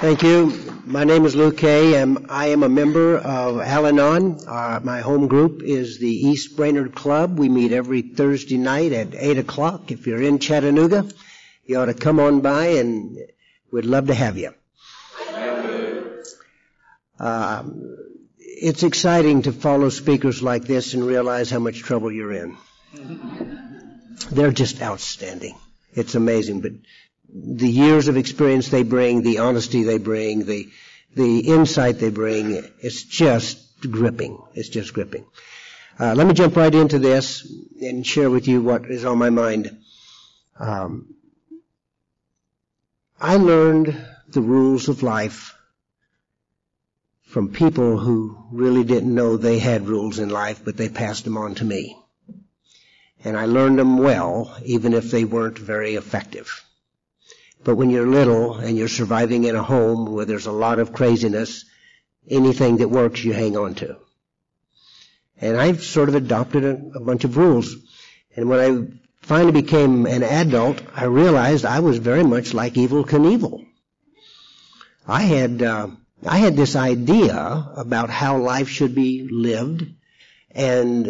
Thank you. My name is Luke Kay, and I am a member of Al-Anon. My home group is the East Brainerd Club. We meet every Thursday night at 8 o'clock. If you're in Chattanooga, you ought to come on by, and we'd love to have you. It's exciting to follow speakers like this and realize how much trouble you're in. They're just outstanding. It's amazing, but the years of experience they bring, the honesty they bring, the insight they bring, it's just gripping. It's just gripping. Let me jump right into this and share with you what is on my mind. I learned the rules of life from people who really didn't know they had rules in life, but they passed them on to me. And I learned them well, even if they weren't very effective. But when you're little and you're surviving in a home where there's a lot of craziness, anything that works you hang on to. And I've sort of adopted a bunch of rules. And when I finally became an adult, I realized I was very much like Evel Knievel. I had this idea about how life should be lived, and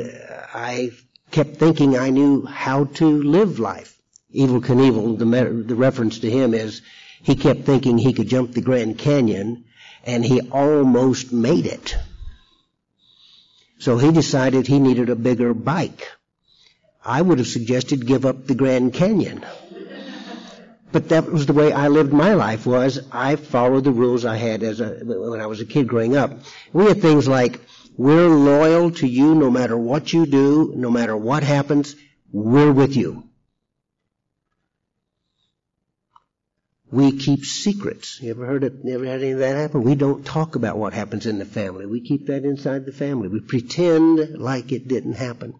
I kept thinking I knew how to live life. Evel Knievel, the reference to him is he kept thinking he could jump the Grand Canyon, and he almost made it. So he decided he needed a bigger bike. I would have suggested give up the Grand Canyon. But that was the way I lived my life, was I followed the rules I had when I was a kid growing up. We had things like, we're loyal to you no matter what you do, no matter what happens, we're with you. We keep secrets. You ever heard of, never had any of that happen? We don't talk about what happens in the family. We keep that inside the family. We pretend like it didn't happen.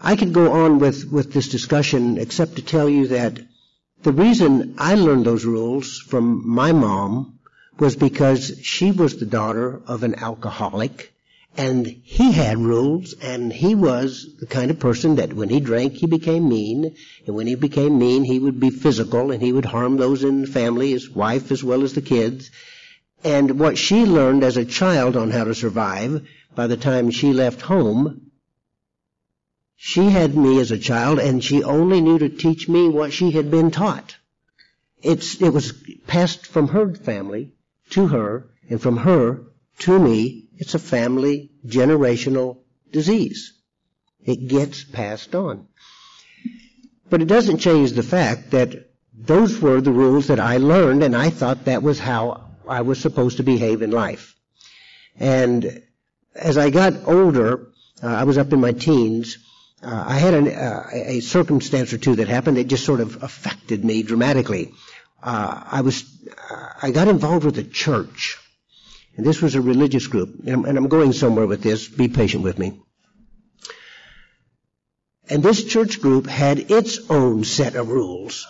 I could go on with this discussion, except to tell you that the reason I learned those rules from my mom was because she was the daughter of an alcoholic, and he had rules, and he was the kind of person that when he drank, he became mean, and when he became mean, he would be physical, and he would harm those in the family, his wife as well as the kids. And what she learned as a child on how to survive, by the time she left home, she had me as a child, and she only knew to teach me what she had been taught. It was passed from her family to her, and from her to me. It's a family generational disease. It gets passed on. But it doesn't change the fact that those were the rules that I learned, and I thought that was how I was supposed to behave in life. And as I got older, I was up in my teens, I had a circumstance or two that happened that just sort of affected me dramatically. I got involved with a church. And this was a religious group, and I'm going somewhere with this. Be patient with me. And this church group had its own set of rules,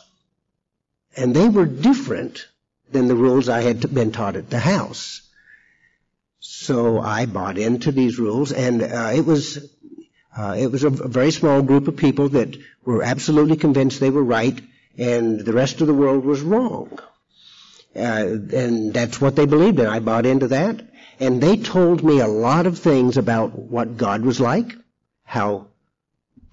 and they were different than the rules I had been taught at the house. So I bought into these rules, and it was a very small group of people that were absolutely convinced they were right, and the rest of the world was wrong. And that's what they believed in. I bought into that. And they told me a lot of things about what God was like, how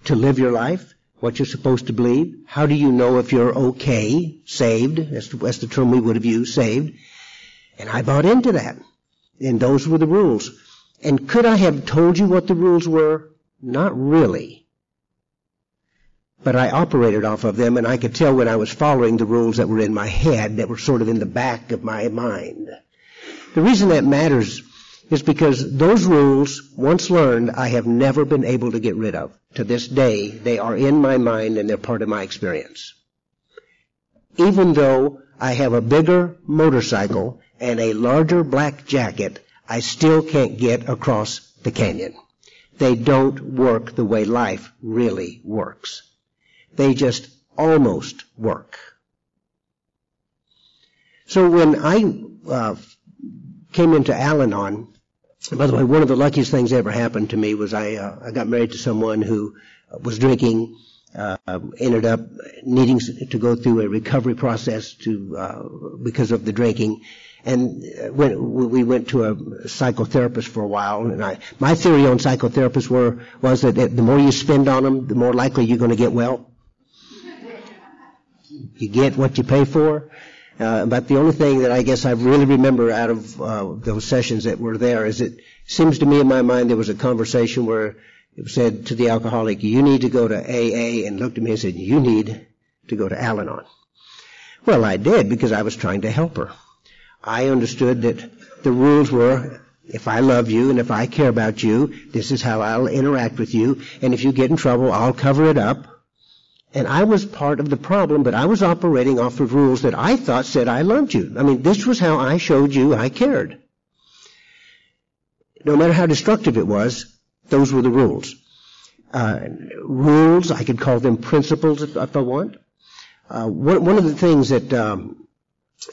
to live your life, what you're supposed to believe, how do you know if you're okay, saved. That's the term we would have used, saved. And I bought into that. And those were the rules. And could I have told you what the rules were? Not really. But I operated off of them, and I could tell when I was following the rules that were in my head, that were sort of in the back of my mind. The reason that matters is because those rules, once learned, I have never been able to get rid of. To this day, they are in my mind, and they're part of my experience. Even though I have a bigger motorcycle and a larger black jacket, I still can't get across the canyon. They don't work the way life really works. They just almost work. So when I came into Al-Anon, by the way, one of the luckiest things that ever happened to me was I got married to someone who was drinking, ended up needing to go through a recovery process because of the drinking. And we went to a psychotherapist for a while, and my theory on psychotherapists was that the more you spend on them, the more likely you're going to get well. You get what you pay for. But the only thing that I guess I really remember out of those sessions that were there is it seems to me in my mind there was a conversation where it said to the alcoholic, you need to go to AA, and looked at me and said, you need to go to Al-Anon. Well, I did, because I was trying to help her. I understood that the rules were, if I love you and if I care about you, this is how I'll interact with you, and if you get in trouble, I'll cover it up. And I was part of the problem, but I was operating off of rules that I thought said I loved you. I mean, this was how I showed you I cared. No matter how destructive it was, those were the rules. Rules, I could call them principles if I want. One of the things that...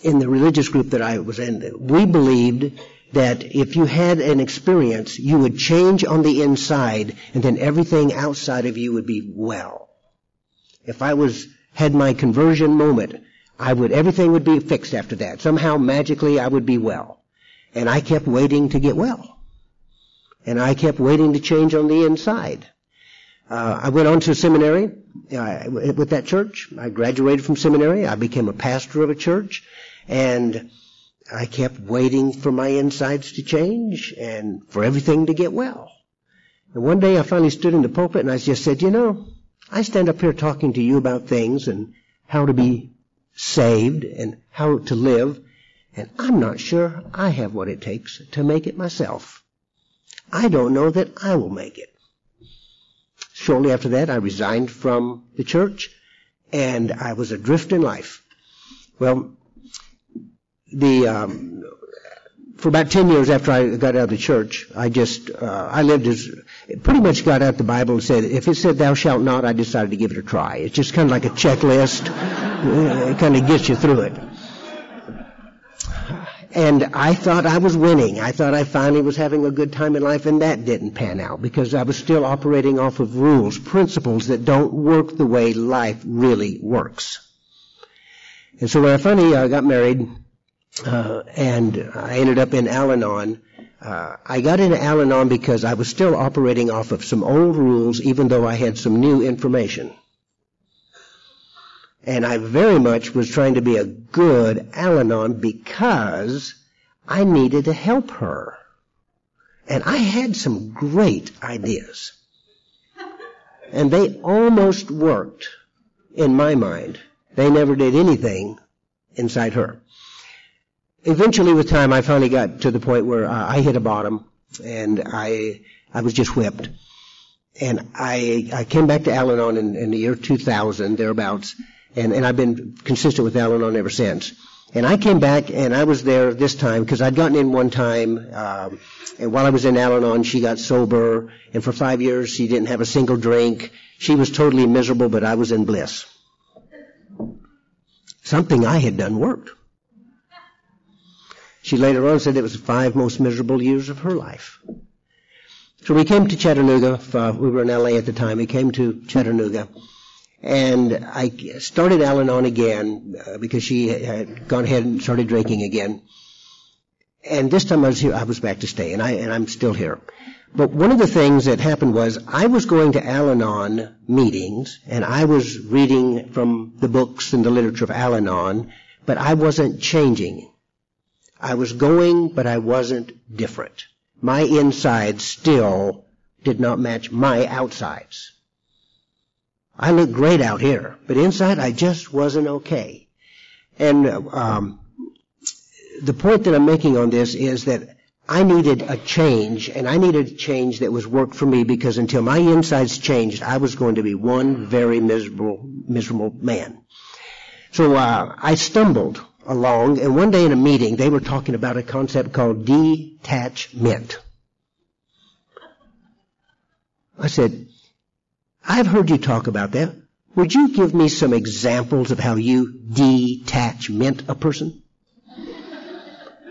in the religious group that I was in, we believed that if you had an experience, you would change on the inside, and then everything outside of you would be well. If I had my conversion moment, everything would be fixed after that. Somehow, magically, I would be well. And I kept waiting to get well. And I kept waiting to change on the inside. I went on to seminary with that church. I graduated from seminary. I became a pastor of a church. And I kept waiting for my insides to change and for everything to get well. And one day I finally stood in the pulpit and I just said, you know, I stand up here talking to you about things and how to be saved and how to live, and I'm not sure I have what it takes to make it myself. I don't know that I will make it. Shortly after that, I resigned from the church, and I was adrift in life. Well, for about 10 years after I got out of the church, I lived as, pretty much got out the Bible and said, if it said thou shalt not, I decided to give it a try. It's just kind of like a checklist. It kind of gets you through it. And I thought I was winning. I thought I finally was having a good time in life, and that didn't pan out because I was still operating off of rules, principles that don't work the way life really works. And so when I finally got married and I ended up in Al-Anon, I got into Al-Anon because I was still operating off of some old rules even though I had some new information. And I very much was trying to be a good Al-Anon because I needed to help her. And I had some great ideas. And they almost worked in my mind. They never did anything inside her. Eventually, with time, I finally got to the point where I hit a bottom, and I was just whipped. And I came back to Al-Anon in the year 2000, thereabouts, and I've been consistent with Al-Anon ever since. And I came back, and I was there this time, because I'd gotten in one time, and while I was in Al-Anon, she got sober, and for 5 years, she didn't have a single drink. She was totally miserable, but I was in bliss. Something I had done worked. She later on said it was the 5 most miserable years of her life. So we came to Chattanooga. We were in L.A. at the time. We came to Chattanooga. And I started Al-Anon again because she had gone ahead and started drinking again. And this time I was here. I was back to stay, and I'm still here. But one of the things that happened was I was going to Al-Anon meetings, and I was reading from the books and the literature of Al-Anon, but I wasn't changing. I was going, but I wasn't different. My insides still did not match my outsides. I looked great out here, but inside I just wasn't okay. And the point that I'm making on this is that I needed a change, and I needed a change that was worked for me, because until my insides changed, I was going to be one very miserable man. So I stumbled along, and one day in a meeting, they were talking about a concept called detachment. I said, I've heard you talk about that. Would you give me some examples of how you detachment a person?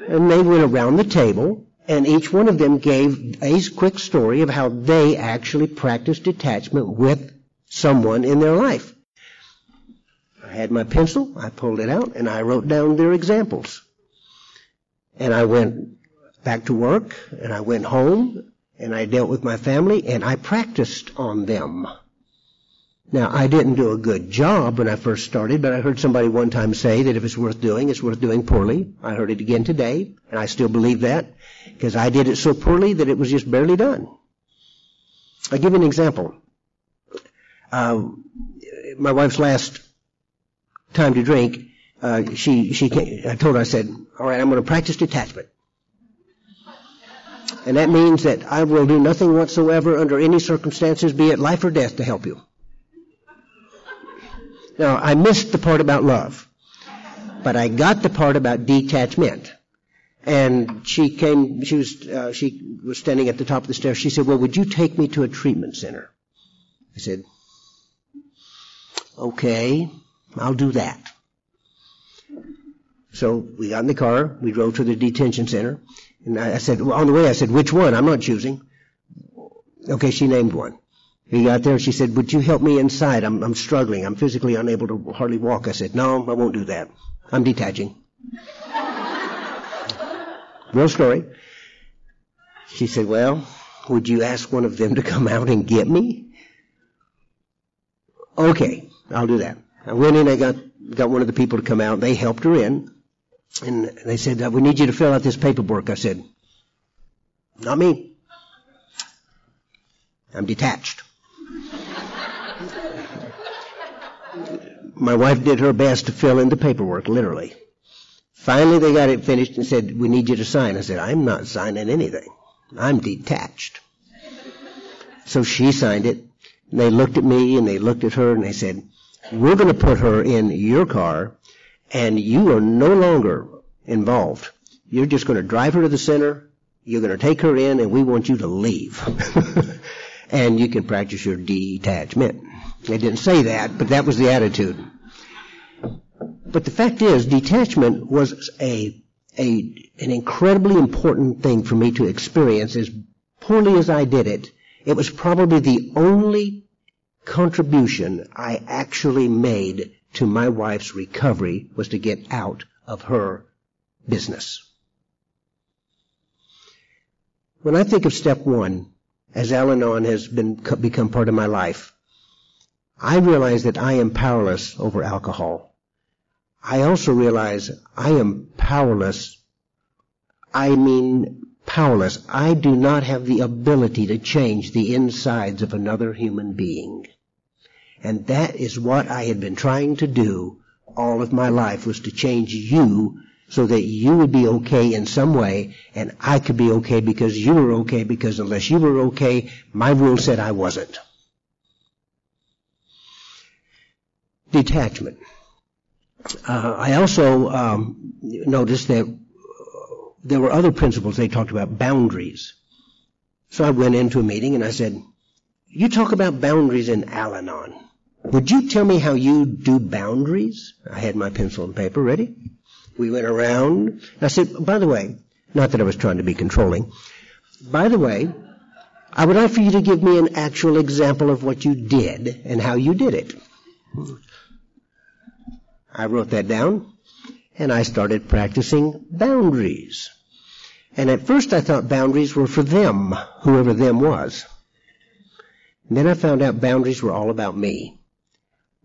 And they went around the table, and each one of them gave a quick story of how they actually practiced detachment with someone in their life. I had my pencil, I pulled it out, and I wrote down their examples. And I went back to work, and I went home, and I dealt with my family, and I practiced on them. Now, I didn't do a good job when I first started, but I heard somebody one time say that if it's worth doing, it's worth doing poorly. I heard it again today, and I still believe that, because I did it so poorly that it was just barely done. I'll give you an example. My wife's last time to drink, she came, I told her, I said, all right, I'm going to practice detachment. And that means that I will do nothing whatsoever under any circumstances, be it life or death, to help you. Now, I missed the part about love, but I got the part about detachment. And she came, she was standing at the top of the stairs. She said, well, would you take me to a treatment center? I said, okay, I'll do that. So we got in the car, we drove to the detention center, and I said, well, on the way, I said, which one? I'm not choosing. Okay, she named one. We got there, she said, would you help me inside? I'm struggling. I'm physically unable to hardly walk. I said, no, I won't do that. I'm detaching. Real story. She said, well, would you ask one of them to come out and get me? Okay, I'll do that. I went in, I got one of the people to come out. They helped her in, and they said, we need you to fill out this paperwork. I said, not me. I'm detached. My wife did her best to fill in the paperwork, literally. Finally, they got it finished and said, we need you to sign. I said, I'm not signing anything. I'm detached. So she signed it. And they looked at me and they looked at her and they said, we're going to put her in your car and you are no longer involved. You're just going to drive her to the center. You're going to take her in and we want you to leave. And you can practice your detachment. They didn't say that, but that was the attitude. But the fact is, detachment was an incredibly important thing for me to experience. As poorly as I did it, it was probably the only contribution I actually made to my wife's recovery, was to get out of her business. When I think of step one, as Al-Anon has become part of my life, I realize that I am powerless over alcohol. I also realize I am powerless. I mean powerless. I do not have the ability to change the insides of another human being. And that is what I had been trying to do all of my life, was to change you so that you would be okay in some way, and I could be okay because you were okay, because unless you were okay, my rule said I wasn't. Detachment. I also noticed that there were other principles they talked about, boundaries. So I went into a meeting and I said, you talk about boundaries in Al-Anon. Would you tell me how you do boundaries? I had my pencil and paper ready. We went around. I said, by the way, not that I was trying to be controlling. By the way, I would like for you to give me an actual example of what you did and how you did it. I wrote that down, and I started practicing boundaries. And at first I thought boundaries were for them, whoever them was. And then I found out boundaries were all about me.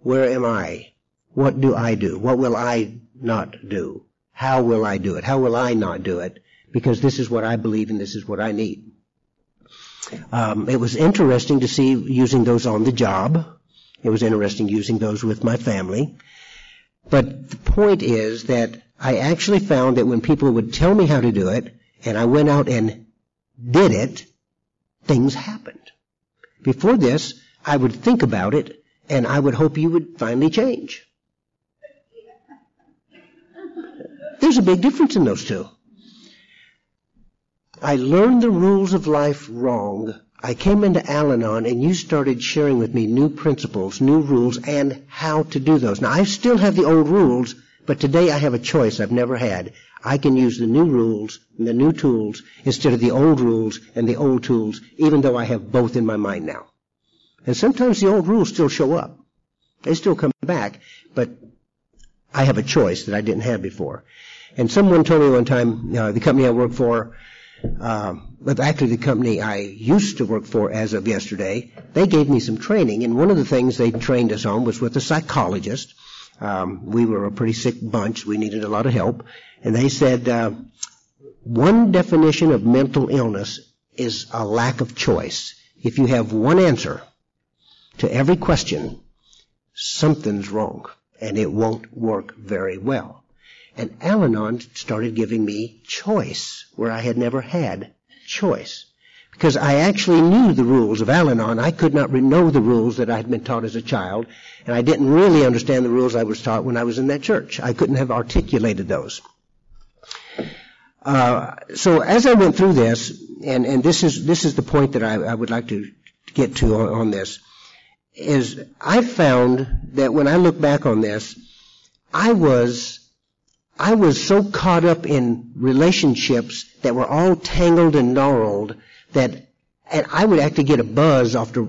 Where am I? What do I do? What will I do? Not do? How will I do it? How will I not do it? Because this is what I believe and this is what I need. It was interesting to see using those on the job. It was interesting using those with my family. But the point is that I actually found that when people would tell me how to do it and I went out and did it, things happened. Before this, I would think about it and I would hope you would finally change. There's a big difference in those two. I learned the rules of life wrong. I came into Al-Anon and you started sharing with me new principles, new rules, and how to do those. Now, I still have the old rules, but today I have a choice I've never had. I can use the new rules and the new tools instead of the old rules and the old tools, even though I have both in my mind now. And sometimes the old rules still show up. They still come back, but I have a choice that I didn't have before. And someone told me one time, the company I work for, the company I used to work for as of yesterday, they gave me some training, and one of the things they trained us on was with a psychologist. We were a pretty sick bunch. We needed a lot of help. And they said, one definition of mental illness is a lack of choice. If you have one answer to every question, something's wrong, and it won't work very well. And Al-Anon started giving me choice where I had never had choice. Because I actually knew the rules of Al-Anon. I could not know the rules that I had been taught as a child, and I didn't really understand the rules I was taught when I was in that church. I couldn't have articulated those. So as I went through this, and this is the point that I would like to get to on this, is I found that when I look back on this, I was so caught up in relationships that were all tangled and gnarled and I would actually get a buzz off kind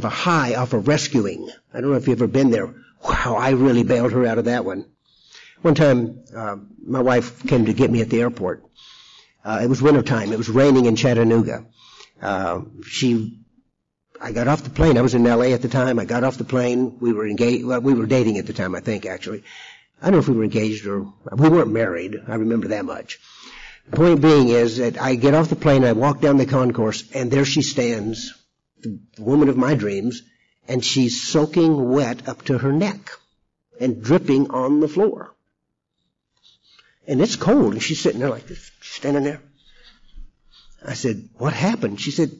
of a high off of rescuing. I don't know if you've ever been there. Wow, I really bailed her out of that one. One time, my wife came to get me at the airport. It was wintertime. It was raining in Chattanooga. I got off the plane. I was in L.A. at the time. I got off the plane. We were engaged. Well, we were dating at the time, I think, actually. I don't know if we were engaged or we weren't married. I remember that much. The point being is that I get off the plane, I walk down the concourse, and there she stands, the woman of my dreams, and she's soaking wet up to her neck and dripping on the floor. And it's cold, and she's sitting there like this, standing there. I said, "What happened?" She said,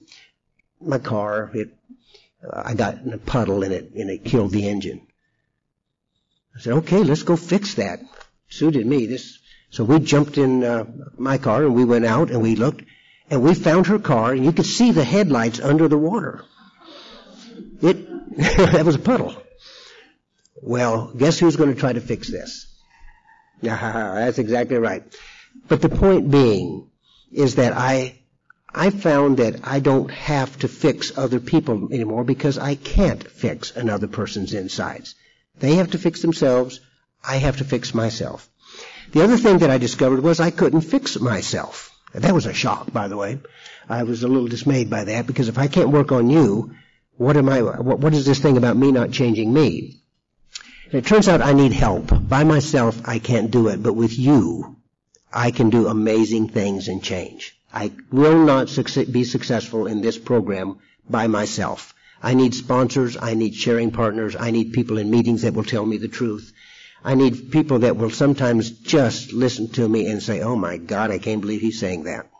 "My car, I got in a puddle and it killed the engine." I said, "Okay, let's go fix that." Suited me. So we jumped in my car and we went out and we looked and we found her car and you could see the headlights under the water. That was a puddle. Well, guess who's going to try to fix this? That's exactly right. But the point being is that I found that I don't have to fix other people anymore because I can't fix another person's insides. They have to fix themselves. I have to fix myself. The other thing that I discovered was I couldn't fix myself. That was a shock, by the way. I was a little dismayed by that because if I can't work on you, what is this thing about me not changing me? And it turns out I need help. By myself, I can't do it, but with you, I can do amazing things and change. I will not be successful in this program by myself. I need sponsors. I need sharing partners. I need people in meetings that will tell me the truth. I need people that will sometimes just listen to me and say, "Oh, my God, I can't believe he's saying that."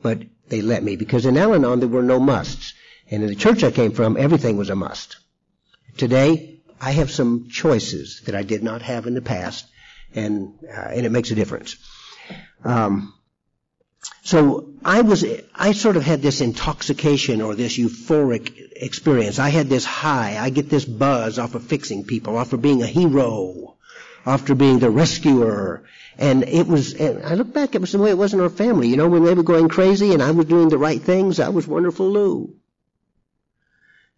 But they let me, because in Al-Anon there were no musts. And in the church I came from, everything was a must. Today, I have some choices that I did not have in the past, and it makes a difference. So I sort of had this intoxication or this euphoric experience. I had this high. I get this buzz off of fixing people, off of being a hero, after being the rescuer. And I look back, it was the way it was in our family. You know, when they were going crazy and I was doing the right things, I was Wonderful Lou.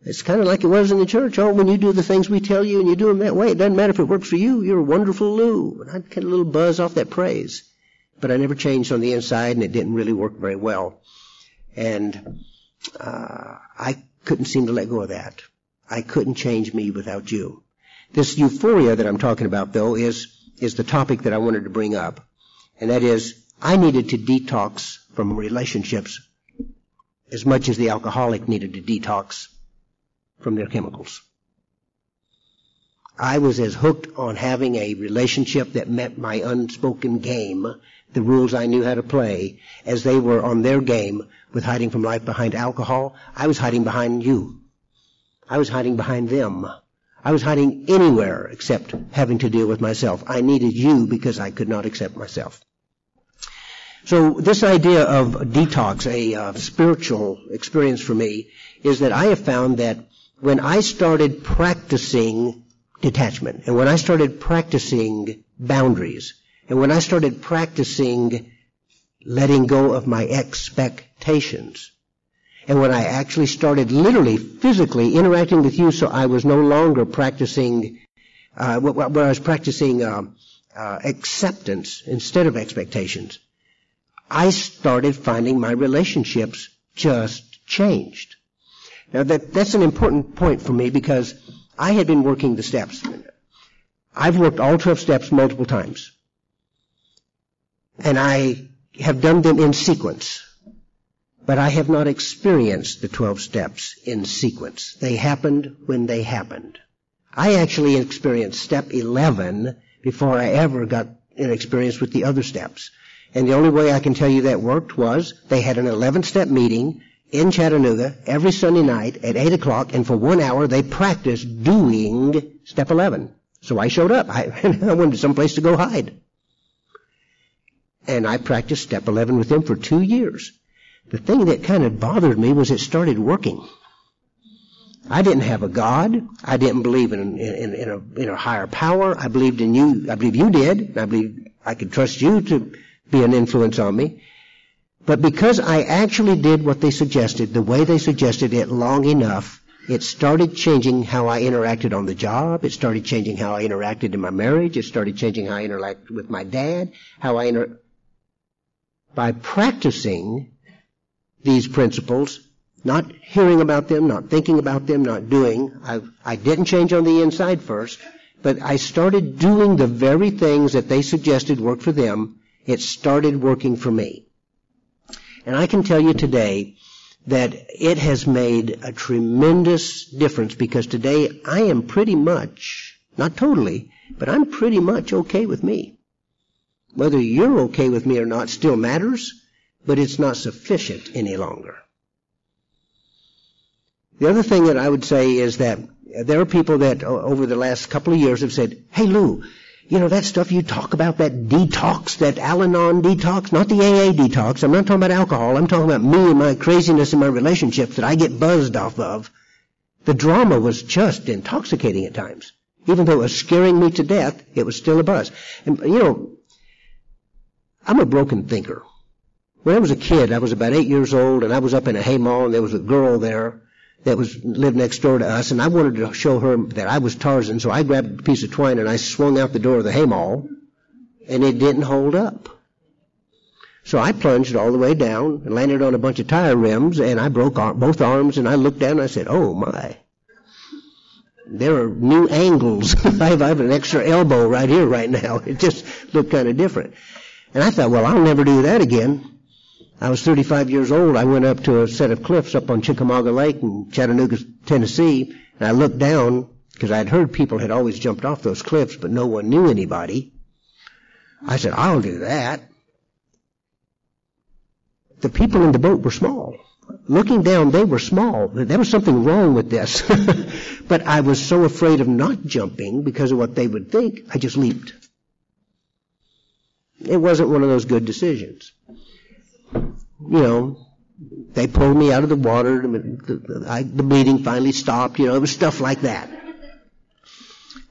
It's kind of like it was in the church. Oh, when you do the things we tell you and you do them that way, it doesn't matter if it works for you. You're a Wonderful Lou. And I'd get a little buzz off that praise. But I never changed on the inside, and it didn't really work very well. And I couldn't seem to let go of that. I couldn't change me without you. This euphoria that I'm talking about, though, is the topic that I wanted to bring up. And that is, I needed to detox from relationships as much as the alcoholic needed to detox from their chemicals. I was as hooked on having a relationship that met my unspoken game, the rules I knew how to play, as they were on their game with hiding from life behind alcohol. I was hiding behind you. I was hiding behind them. I was hiding anywhere except having to deal with myself. I needed you because I could not accept myself. So this idea of detox, a spiritual experience for me, is that I have found that when I started practicing detachment, and when I started practicing boundaries, and when I started practicing letting go of my expectations, and when I actually started literally, physically interacting with you, so I was no longer practicing, where I was practicing acceptance instead of expectations, I started finding my relationships just changed. Now, that's an important point for me because I had been working the steps. I've worked all 12 steps multiple times. And I have done them in sequence. But I have not experienced the 12 steps in sequence. They happened when they happened. I actually experienced step 11 before I ever got an experience with the other steps. And the only way I can tell you that worked was they had an 11-step meeting in Chattanooga every Sunday night at 8 o'clock, and for 1 hour they practiced doing step 11. So I showed up. I went to some place to go hide. And I practiced step 11 with them for 2 years. The thing that kind of bothered me was it started working. I didn't have a God. I didn't believe in a higher power. I believed in you. I believe you did. I believe I could trust you to be an influence on me. But because I actually did what they suggested, the way they suggested it long enough, it started changing how I interacted on the job. It started changing how I interacted in my marriage. It started changing how I interacted with my dad, by practicing these principles, not hearing about them, not thinking about them, not doing. I didn't change on the inside first, but I started doing the very things that they suggested worked for them. It started working for me. And I can tell you today that it has made a tremendous difference because today I am pretty much, not totally, but I'm pretty much okay with me. Whether you're okay with me or not still matters, but it's not sufficient any longer. The other thing that I would say is that there are people that over the last couple of years have said, hey, Lou, you know, that stuff you talk about, that detox, that Al-Anon detox, not the AA detox. I'm not talking about alcohol. I'm talking about me and my craziness and my relationships that I get buzzed off of. The drama was just intoxicating at times. Even though it was scaring me to death, it was still a buzz. And, you know, I'm a broken thinker. When I was a kid, I was about 8 years old, and I was up in a haymow, and there was a girl there that lived next door to us, and I wanted to show her that I was Tarzan, so I grabbed a piece of twine and I swung out the door of the haymow, and it didn't hold up. So I plunged all the way down and landed on a bunch of tire rims, and I broke both arms, and I looked down and I said, oh my, there are new angles. I have an extra elbow right here right now. It just looked kind of different. And I thought, well, I'll never do that again. I was 35 years old. I went up to a set of cliffs up on Chickamauga Lake in Chattanooga, Tennessee, and I looked down because I had heard people had always jumped off those cliffs, but no one knew anybody. I said, I'll do that. The people in the boat were small. Looking down, they were small. There was something wrong with this. But I was so afraid of not jumping because of what they would think, I just leaped. It wasn't one of those good decisions. You know, they pulled me out of the water. The bleeding finally stopped. You know, it was stuff like that.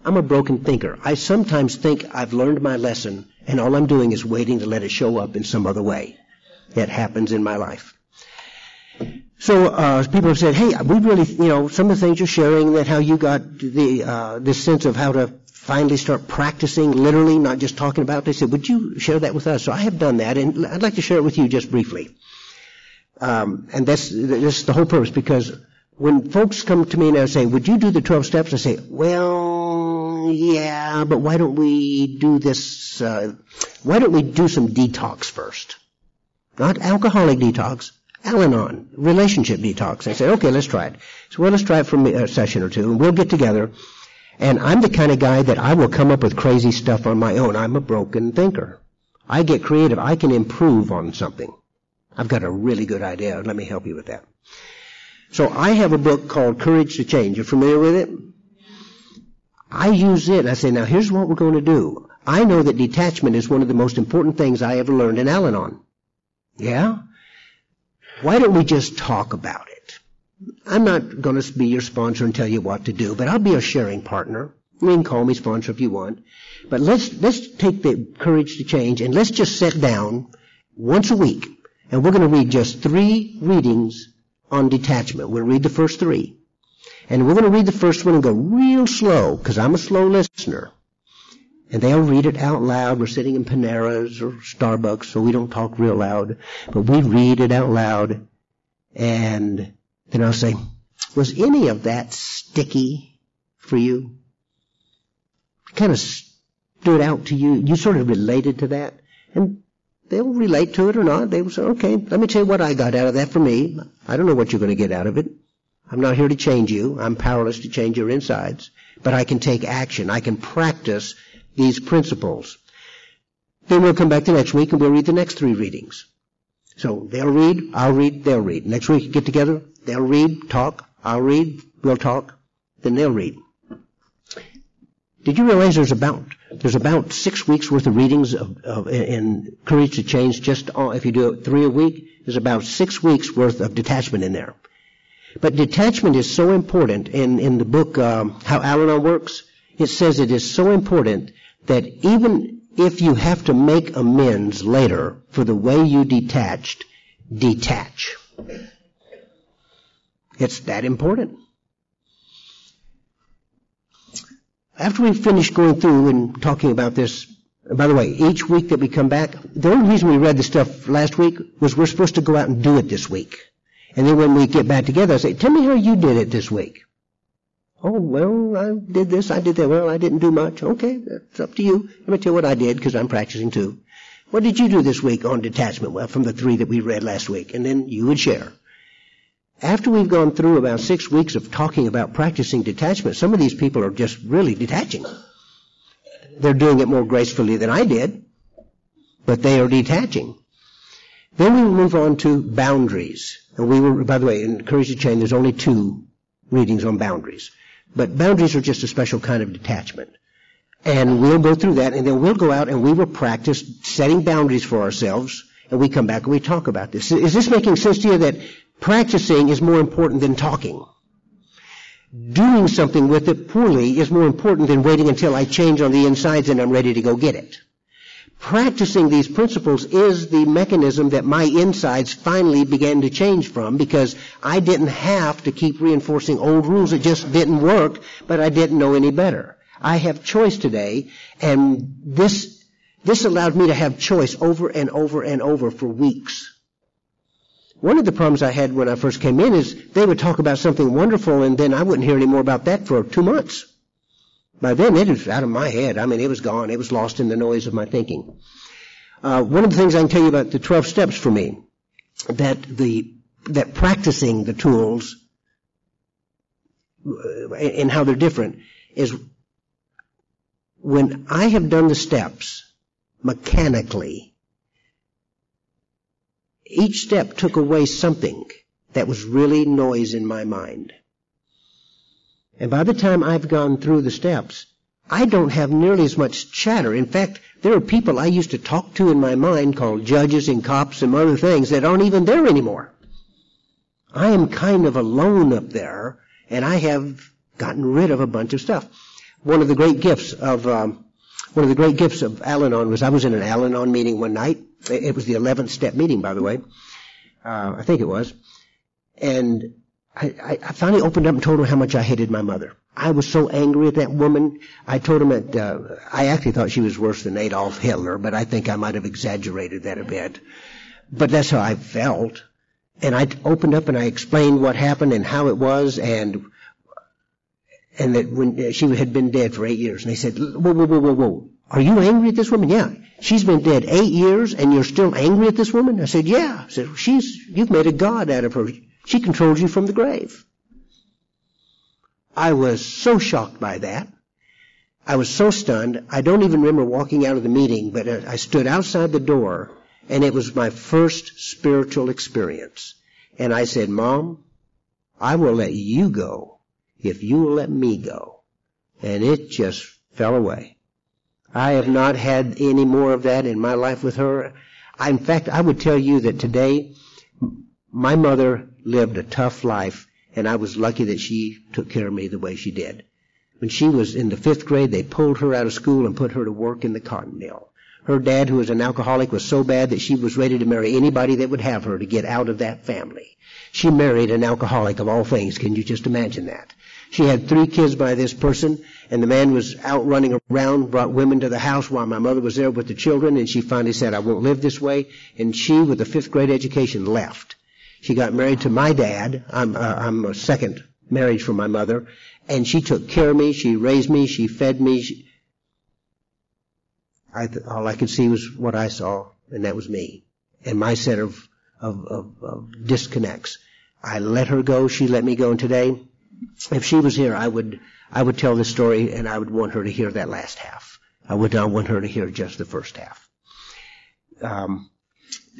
I'm a broken thinker. I sometimes think I've learned my lesson, and all I'm doing is waiting to let it show up in some other way. It happens in my life. So people have said, hey, we really, you know, some of the things you're sharing, that how you got this sense of how to finally start practicing, literally, not just talking about it. They said, would you share that with us? So I have done that, and I'd like to share it with you just briefly. And that's the whole purpose, because when folks come to me and I say, would you do the 12 steps? I say, well, yeah, but why don't we do this, why don't we do some detox first? Not alcoholic detox. Al-Anon, relationship detox. I said, okay, let's try it. So let's try it for a session or two, and we'll get together. And I'm the kind of guy that I will come up with crazy stuff on my own. I'm a broken thinker. I get creative. I can improve on something. I've got a really good idea. Let me help you with that. So I have a book called Courage to Change. You're familiar with it? I use it. I say, now here's what we're going to do. I know that detachment is one of the most important things I ever learned in Al-Anon. Yeah? Why don't we just talk about it? I'm not going to be your sponsor and tell you what to do, but I'll be a sharing partner. You can call me sponsor if you want. But let's take the courage to change and let's just sit down once a week, and we're going to read just 3 readings on detachment. We'll read the first 3. And we're going to read the first one and go real slow, because I'm a slow listener. And they'll read it out loud. We're sitting in Panera's or Starbucks, so we don't talk real loud. But we read it out loud. And then I'll say, was any of that sticky for you? Kind of stood out to you? You sort of related to that? And they'll relate to it or not. They will say, okay, let me tell you what I got out of that for me. I don't know what you're going to get out of it. I'm not here to change you. I'm powerless to change your insides. But I can take action. I can practice these principles. Then we'll come back the next week and we'll read the next 3 readings. So they'll read, I'll read, they'll read. Next week we get together, they'll read, talk, I'll read, we'll talk, then they'll read. Did you realize there's about 6 weeks worth of readings in Courage to Change? Just on, if you do 3 a week, there's about 6 weeks worth of detachment in there. But detachment is so important. In the book How Al-Anon Works, it says it is so important that even if you have to make amends later for the way you detached, detach. It's that important. After we finish going through and talking about this, by the way, each week that we come back, the only reason we read this stuff last week was we're supposed to go out and do it this week. And then when we get back together, I say, tell me how you did it this week. Oh, well, I did this, I did that. Well, I didn't do much. Okay, that's up to you. Let me tell you what I did, because I'm practicing too. What did you do this week on detachment? Well, from the 3 that we read last week. And then you would share. After we've gone through about 6 weeks of talking about practicing detachment, some of these people are just really detaching. They're doing it more gracefully than I did, but they are detaching. Then we move on to boundaries. And we were, by the way, in Courage to Change, there's only 2 readings on boundaries. But boundaries are just a special kind of detachment. And we'll go through that, and then we'll go out and we will practice setting boundaries for ourselves, and we come back and we talk about this. Is this making sense to you, that practicing is more important than talking? Doing something with it poorly is more important than waiting until I change on the insides and I'm ready to go get it. Practicing these principles is the mechanism that my insides finally began to change from, because I didn't have to keep reinforcing old rules that just didn't work, but I didn't know any better. I have choice today, and this allowed me to have choice over and over and over for weeks. One of the problems I had when I first came in is they would talk about something wonderful, and then I wouldn't hear any more about that for 2 months. By then, it was out of my head. I mean, it was gone. It was lost in the noise of my thinking. One of the things I can tell you about the 12 steps for me, that practicing the tools and how they're different, is when I have done the steps mechanically, each step took away something that was really noise in my mind. And by the time I've gone through the steps, I don't have nearly as much chatter. In fact, there are people I used to talk to in my mind called judges and cops and other things that aren't even there anymore. I am kind of alone up there, and I have gotten rid of a bunch of stuff. One of the great gifts of Al-Anon was I was in an Al-Anon meeting one night. It was the 11th step meeting, by the way. I think it was. And I finally opened up and told her how much I hated my mother. I was so angry at that woman. I told him that I actually thought she was worse than Adolf Hitler, but I think I might have exaggerated that a bit. But that's how I felt. And I opened up and I explained what happened and how it was, and that when she had been dead for 8 years. And they said, whoa, whoa, whoa, whoa, whoa. Are you angry at this woman? Yeah. She's been dead 8 years and you're still angry at this woman? I said, yeah. I said, you've made a god out of her. She controls you from the grave. I was so shocked by that. I was so stunned. I don't even remember walking out of the meeting, but I stood outside the door, and it was my first spiritual experience. And I said, Mom, I will let you go if you will let me go. And it just fell away. I have not had any more of that in my life with her. In fact, I would tell you that today, my mother lived a tough life, and I was lucky that she took care of me the way she did. When she was in the 5th grade, they pulled her out of school and put her to work in the cotton mill. Her dad, who was an alcoholic, was so bad that she was ready to marry anybody that would have her to get out of that family. She married an alcoholic of all things. Can you just imagine that? She had 3 kids by this person, and the man was out running around, brought women to the house while my mother was there with the children, and she finally said, I won't live this way, and she, with a 5th grade education, left. She got married to my dad. I'm a second marriage for my mother, and she took care of me, she raised me, she fed me. All I could see was what I saw, and that was me, and my set of disconnects. I let her go, she let me go, and today, if she was here, I would tell this story, and I would want her to hear that last half. I would not want her to hear just the first half.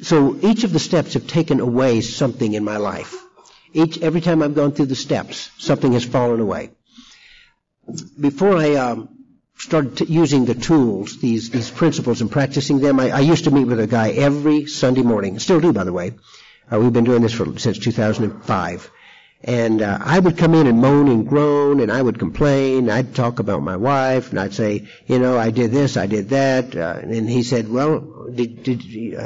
So each of the steps have taken away something in my life. Every time I've gone through the steps, something has fallen away. Before I started using the tools, these principles, and practicing them, I used to meet with a guy every Sunday morning. Still do, by the way. We've been doing this since 2005. And I would come in and moan and groan, and I would complain. I'd talk about my wife, and I'd say, you know, I did this, I did that. And he said, well,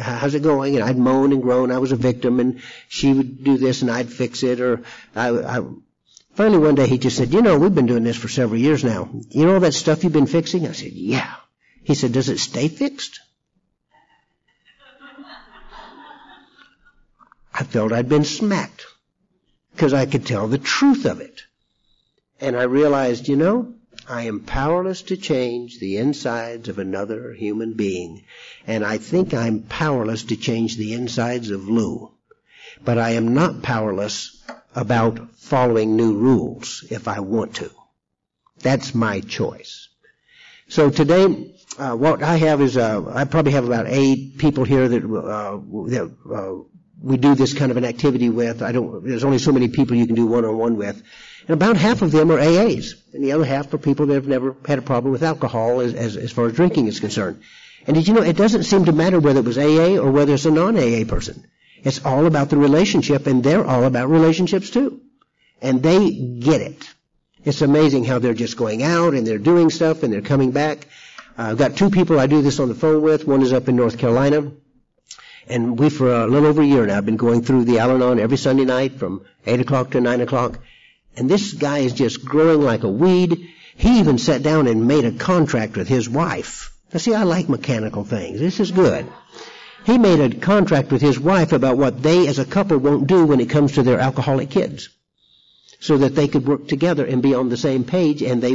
how's it going? And I'd moan and groan. I was a victim, and she would do this, and I'd fix it. Finally, one day, he just said, you know, we've been doing this for several years now. You know all that stuff you've been fixing? I said, yeah. He said, does it stay fixed? I felt I'd been smacked, because I could tell the truth of it. And I realized, you know, I am powerless to change the insides of another human being. And I think I'm powerless to change the insides of Lou. But I am not powerless about following new rules if I want to. That's my choice. So today, what I have is, I probably have about 8 people here that we do this kind of an activity with. There's only so many people you can do one-on-one with. And about half of them are AAs. And the other half are people that have never had a problem with alcohol as far as drinking is concerned. And did you know, it doesn't seem to matter whether it was AA or whether it's a non-AA person. It's all about the relationship, and they're all about relationships too. And they get it. It's amazing how they're just going out, and they're doing stuff, and they're coming back. I've got 2 people I do this on the phone with. One is up in North Carolina. And we, for a little over a year now, have been going through the Al-Anon every Sunday night from 8 o'clock to 9 o'clock. And this guy is just growing like a weed. He even sat down and made a contract with his wife. Now, see, I like mechanical things. This is good. He made a contract with his wife about what they as a couple won't do when it comes to their alcoholic kids, so that they could work together and be on the same page, and they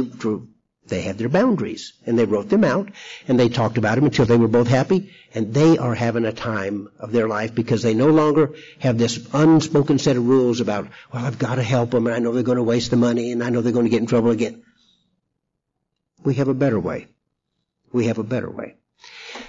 had their boundaries, and they wrote them out, and they talked about them until they were both happy, and they are having a time of their life because they no longer have this unspoken set of rules about, well, I've got to help them, and I know they're going to waste the money, and I know they're going to get in trouble again. We have a better way. We have a better way.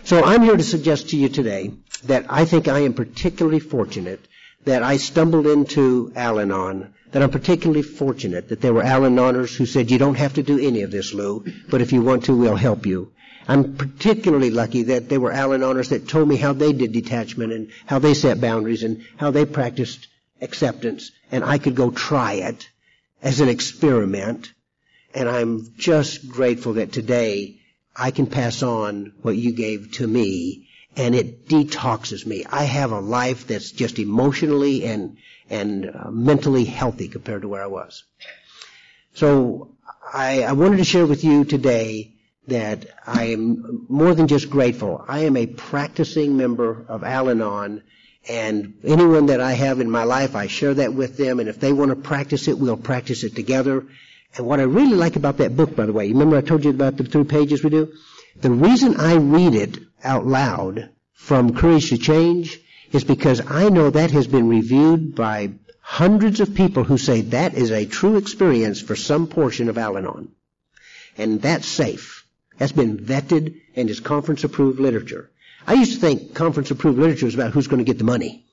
So I'm here to suggest to you today that I think I am particularly fortunate that I stumbled into Al-Anon, that I'm particularly fortunate that there were Al-Anoners who said, you don't have to do any of this, Lou, but if you want to, we'll help you. I'm particularly lucky that there were Al-Anoners that told me how they did detachment and how they set boundaries and how they practiced acceptance, and I could go try it as an experiment, and I'm just grateful that today I can pass on what you gave to me, and it detoxes me. I have a life that's just emotionally and mentally healthy compared to where I was. So I wanted to share with you today that I am more than just grateful. I am a practicing member of Al-Anon, and anyone that I have in my life, I share that with them, and if they want to practice it, we'll practice it together. And what I really like about that book, by the way, you remember I told you about the 3 pages we do? The reason I read it out loud from Courage to Change is because I know that has been reviewed by hundreds of people who say that is a true experience for some portion of Al-Anon. And that's safe. That's been vetted and is conference-approved literature. I used to think conference-approved literature was about who's going to get the money.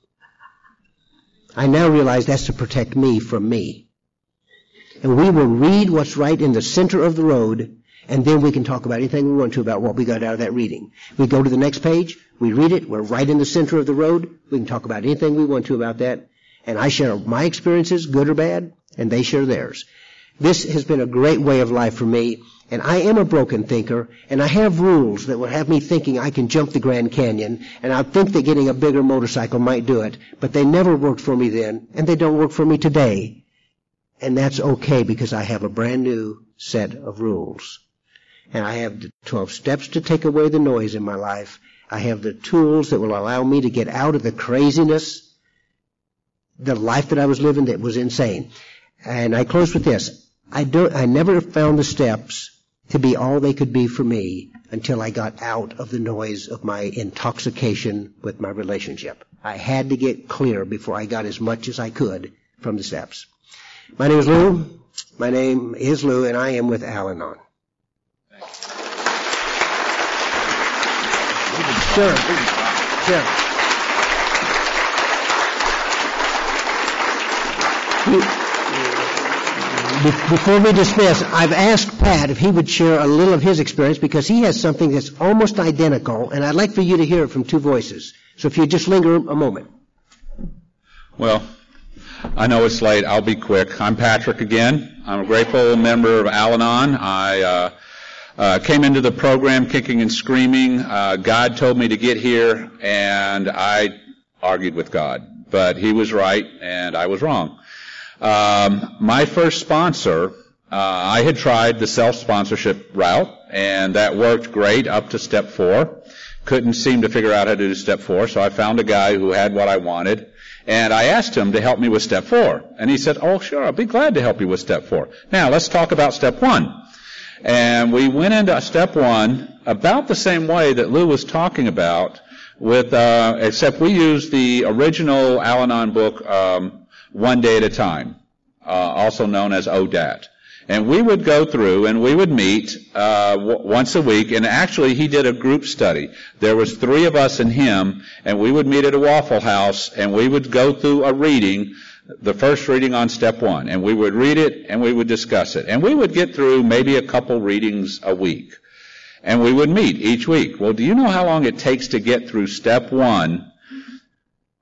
I now realize that's to protect me from me. And we will read what's right in the center of the road, And then we can talk about anything we want to about what we got out of that reading. We go to the next page, we read it, we're right in the center of the road, we can talk about anything we want to about that, and I share my experiences, good or bad, and they share theirs. This has been a great way of life for me, and I am a broken thinker, and I have rules that will have me thinking I can jump the Grand Canyon, and I think that getting a bigger motorcycle might do it, but they never worked for me then, and they don't work for me today. And that's okay, because I have a brand new set of rules. And I have the 12 steps to take away the noise in my life. I have the tools that will allow me to get out of the craziness, the life that I was living that was insane. And I close with this. I never found the steps to be all they could be for me until I got out of the noise of my intoxication with my relationship. I had to get clear before I got as much as I could from the steps. My name is Lou. My name is Lou, and I am with Al-Anon. Sure. Sure. Before we dismiss, I've asked Pat if he would share a little of his experience, because he has something that's almost identical, and I'd like for you to hear it from two voices. So if you just linger a moment. Well, I know it's late. I'll be quick. I'm Patrick again. I'm a grateful member of Al-Anon. I came into the program kicking and screaming. God told me to get here, and I argued with God. But he was right, and I was wrong. My first sponsor, I had tried the self-sponsorship route, and that worked great up to step 4. Couldn't seem to figure out how to do step 4, so I found a guy who had what I wanted. And I asked him to help me with step 4. And he said, oh, sure, I'll be glad to help you with step 4. Now, let's talk about step 1. And we went into step 1 about the same way that Lou was talking about, with except we used the original Al-Anon book, One Day at a Time, also known as ODAT. And we would go through and we would meet once a week, and actually he did a group study. There was 3 of us and him, and we would meet at a Waffle House, and we would go through a reading, the first reading on step 1, and we would read it and we would discuss it. And we would get through maybe a couple readings a week. And we would meet each week. Well, do you know how long it takes to get through step 1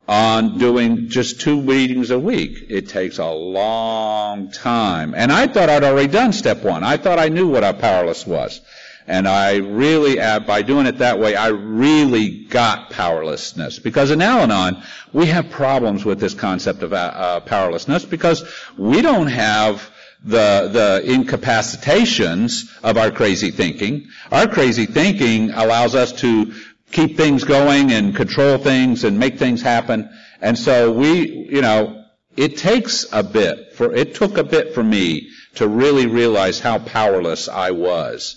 on doing just 2 readings a week? It takes a long time. And I thought I'd already done step 1. I thought I knew what our powerless was. And I really, by doing it that way, I really got powerlessness. Because in Al-Anon, we have problems with this concept of powerlessness, because we don't have the incapacitations of our crazy thinking. Our crazy thinking allows us to keep things going and control things and make things happen. And so we, you know, it took a bit for me to really realize how powerless I was.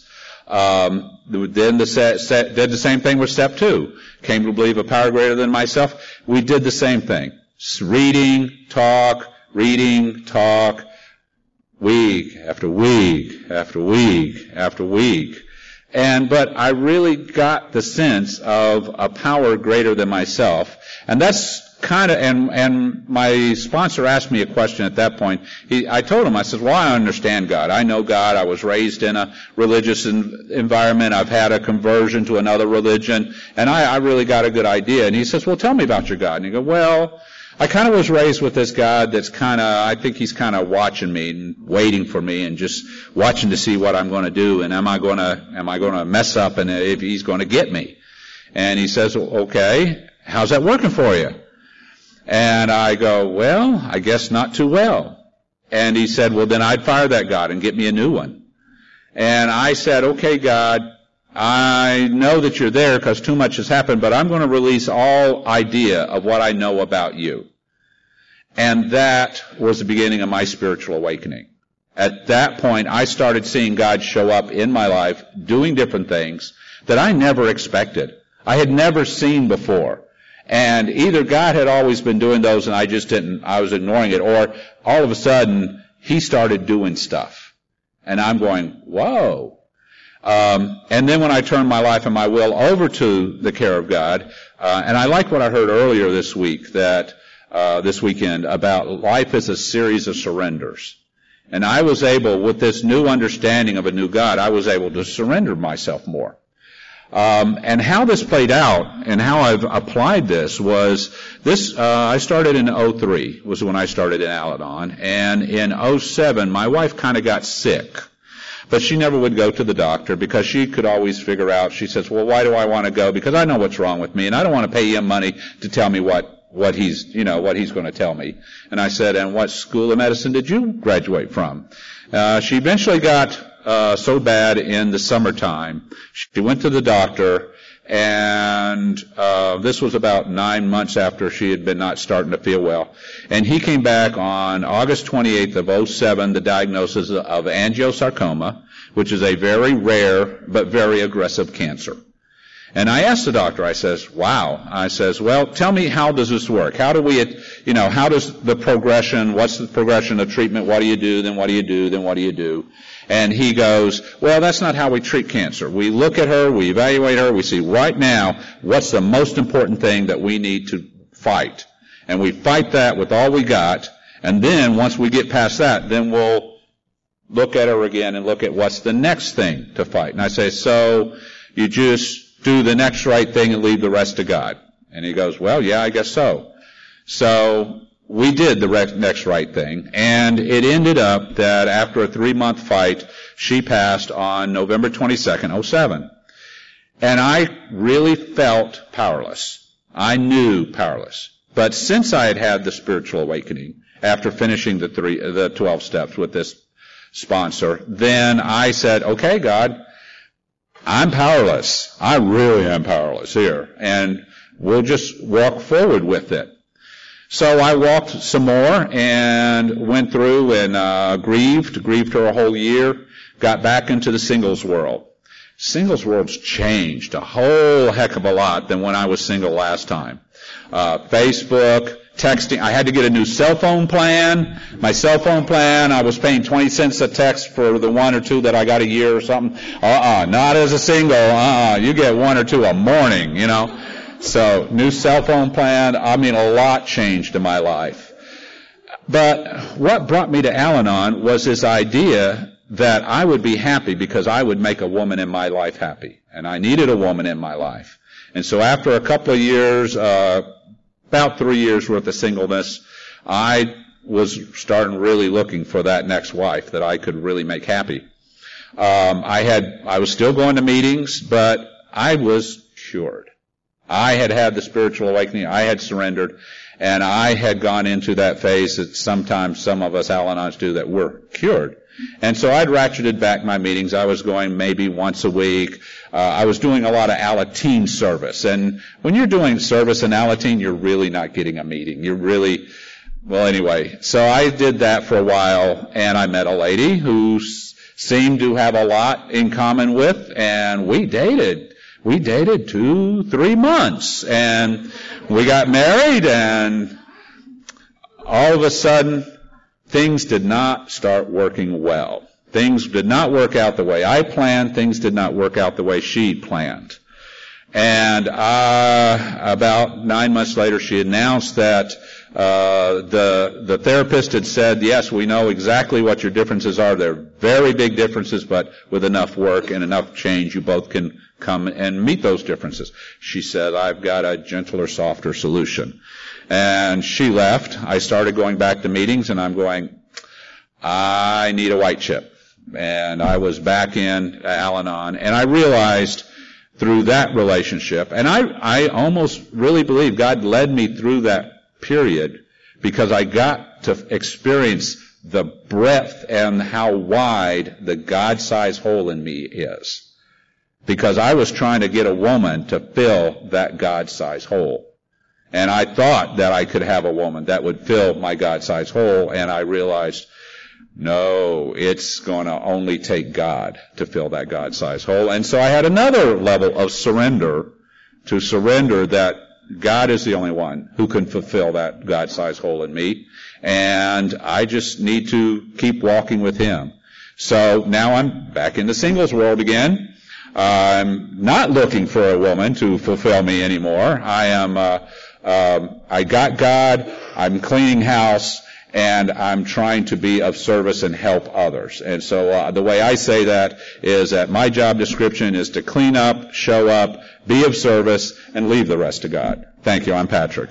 Then did the same thing with step 2. Came to believe a power greater than myself. We did the same thing. Reading, talk, week after week after week after week. But I really got the sense of a power greater than myself. And that's kind of, and my sponsor asked me a question at that point. I told him, I said, well, I understand God. I know God. I was raised in a religious environment. I've had a conversion to another religion, and I really got a good idea. And he says, well, tell me about your God. And you go, well, I kind of was raised with this God that's kind of, I think he's kind of watching me and waiting for me and just watching to see what I'm going to do, and am I going to mess up, and if he's going to get me. And he says, well, okay, how's that working for you? And I go, well, I guess not too well. And he said, well, then I'd fire that God and get me a new one. And I said, okay, God, I know that you're there because too much has happened, but I'm going to release all idea of what I know about you. And that was the beginning of my spiritual awakening. At that point, I started seeing God show up in my life doing different things that I never expected. I had never seen before. And either God had always been doing those and I just didn't, I was ignoring it, or all of a sudden he started doing stuff. And I'm going, whoa. And then when I turned my life and my will over to the care of God, and I like what I heard earlier this week, this weekend, about life is a series of surrenders. And I was able, with this new understanding of a new God, I was able to surrender myself more. And how this played out and how I've applied this was this, I started in 2003 was when I started in Al-Anon. And in 2007, my wife kind of got sick, but she never would go to the doctor because she could always figure out. She says, well, why do I want to go? Because I know what's wrong with me and I don't want to pay him money to tell me what he's going to tell me. And I said, and what school of medicine did you graduate from? She eventually got so bad in the summertime. She went to the doctor, and this was about 9 months after she had been not starting to feel well. And he came back on August 28th of 2007, the diagnosis of angiosarcoma, which is a very rare but very aggressive cancer. And I asked the doctor, I says, wow. I says, well, tell me, how does this work? How do we, you know, how does the progression, what's the progression of treatment? What do you do? Then what do you do? Then what do you do? And he goes, well, that's not how we treat cancer. We look at her, we evaluate her, we see right now what's the most important thing that we need to fight. And we fight that with all we got. And then once we get past that, then we'll look at her again and look at what's the next thing to fight. And I say, so you just do the next right thing and leave the rest to God. And he goes, well, yeah, I guess so. So we did the next right thing, and it ended up that after a 3-month fight, she passed on November 22nd, 2007. And I really felt powerless. I knew powerless. But since I had had the spiritual awakening, after finishing the 12 steps with this sponsor, then I said, okay, God, I'm powerless. I really am powerless here. And we'll just walk forward with it. So I walked some more and went through and grieved her a whole year, got back into the singles world. Singles world's changed a whole heck of a lot than when I was single last time. Facebook, texting. I had to get a new cell phone plan. My cell phone plan, I was paying 20 cents a text for the one or two that I got a year or something. Not as a single. You get one or two a morning, you know. So new cell phone plan. I mean, a lot changed in my life. But what brought me to Al-Anon was this idea that I would be happy because I would make a woman in my life happy. And I needed a woman in my life. And so after a couple of years, about 3 years worth of singleness, I was starting really looking for that next wife that I could really make happy. I was still going to meetings, but I was cured. I had had the spiritual awakening. I had surrendered, and I had gone into that phase that sometimes some of us Al-Anons do, that we're cured. And so I'd ratcheted back my meetings. I was going maybe once a week. I was doing a lot of Al-Ateen service. And when you're doing service in Al-Ateen, you're really not getting a meeting. You're really, well, anyway. So I did that for a while, and I met a lady who seemed to have a lot in common with, and we dated. We dated 2-3 months, and we got married, and all of a sudden, things did not start working well. Things did not work out the way I planned. Things did not work out the way she planned. And about 9 months later, she announced that the therapist had said, yes, we know exactly what your differences are. They're very big differences, but with enough work and enough change, you both can come and meet those differences. She said, I've got a gentler, softer solution. And she left. I started going back to meetings, and I'm going, I need a white chip. And I was back in Al-Anon, and I realized through that relationship, and I almost really believe God led me through that period because I got to experience the breadth and how wide the God-sized hole in me is, because I was trying to get a woman to fill that God-sized hole. And I thought that I could have a woman that would fill my God-sized hole, and I realized, no, it's going to only take God to fill that God-sized hole. And so I had another level of surrender, to surrender that God is the only one who can fulfill that God-sized hole in me, and I just need to keep walking with Him. So now I'm back in the singles world again. I'm not looking for a woman to fulfill me anymore. I got God, I'm cleaning house, and I'm trying to be of service and help others. And so the way I say that is that my job description is to clean up, show up, be of service, and leave the rest to God. Thank you. I'm Patrick.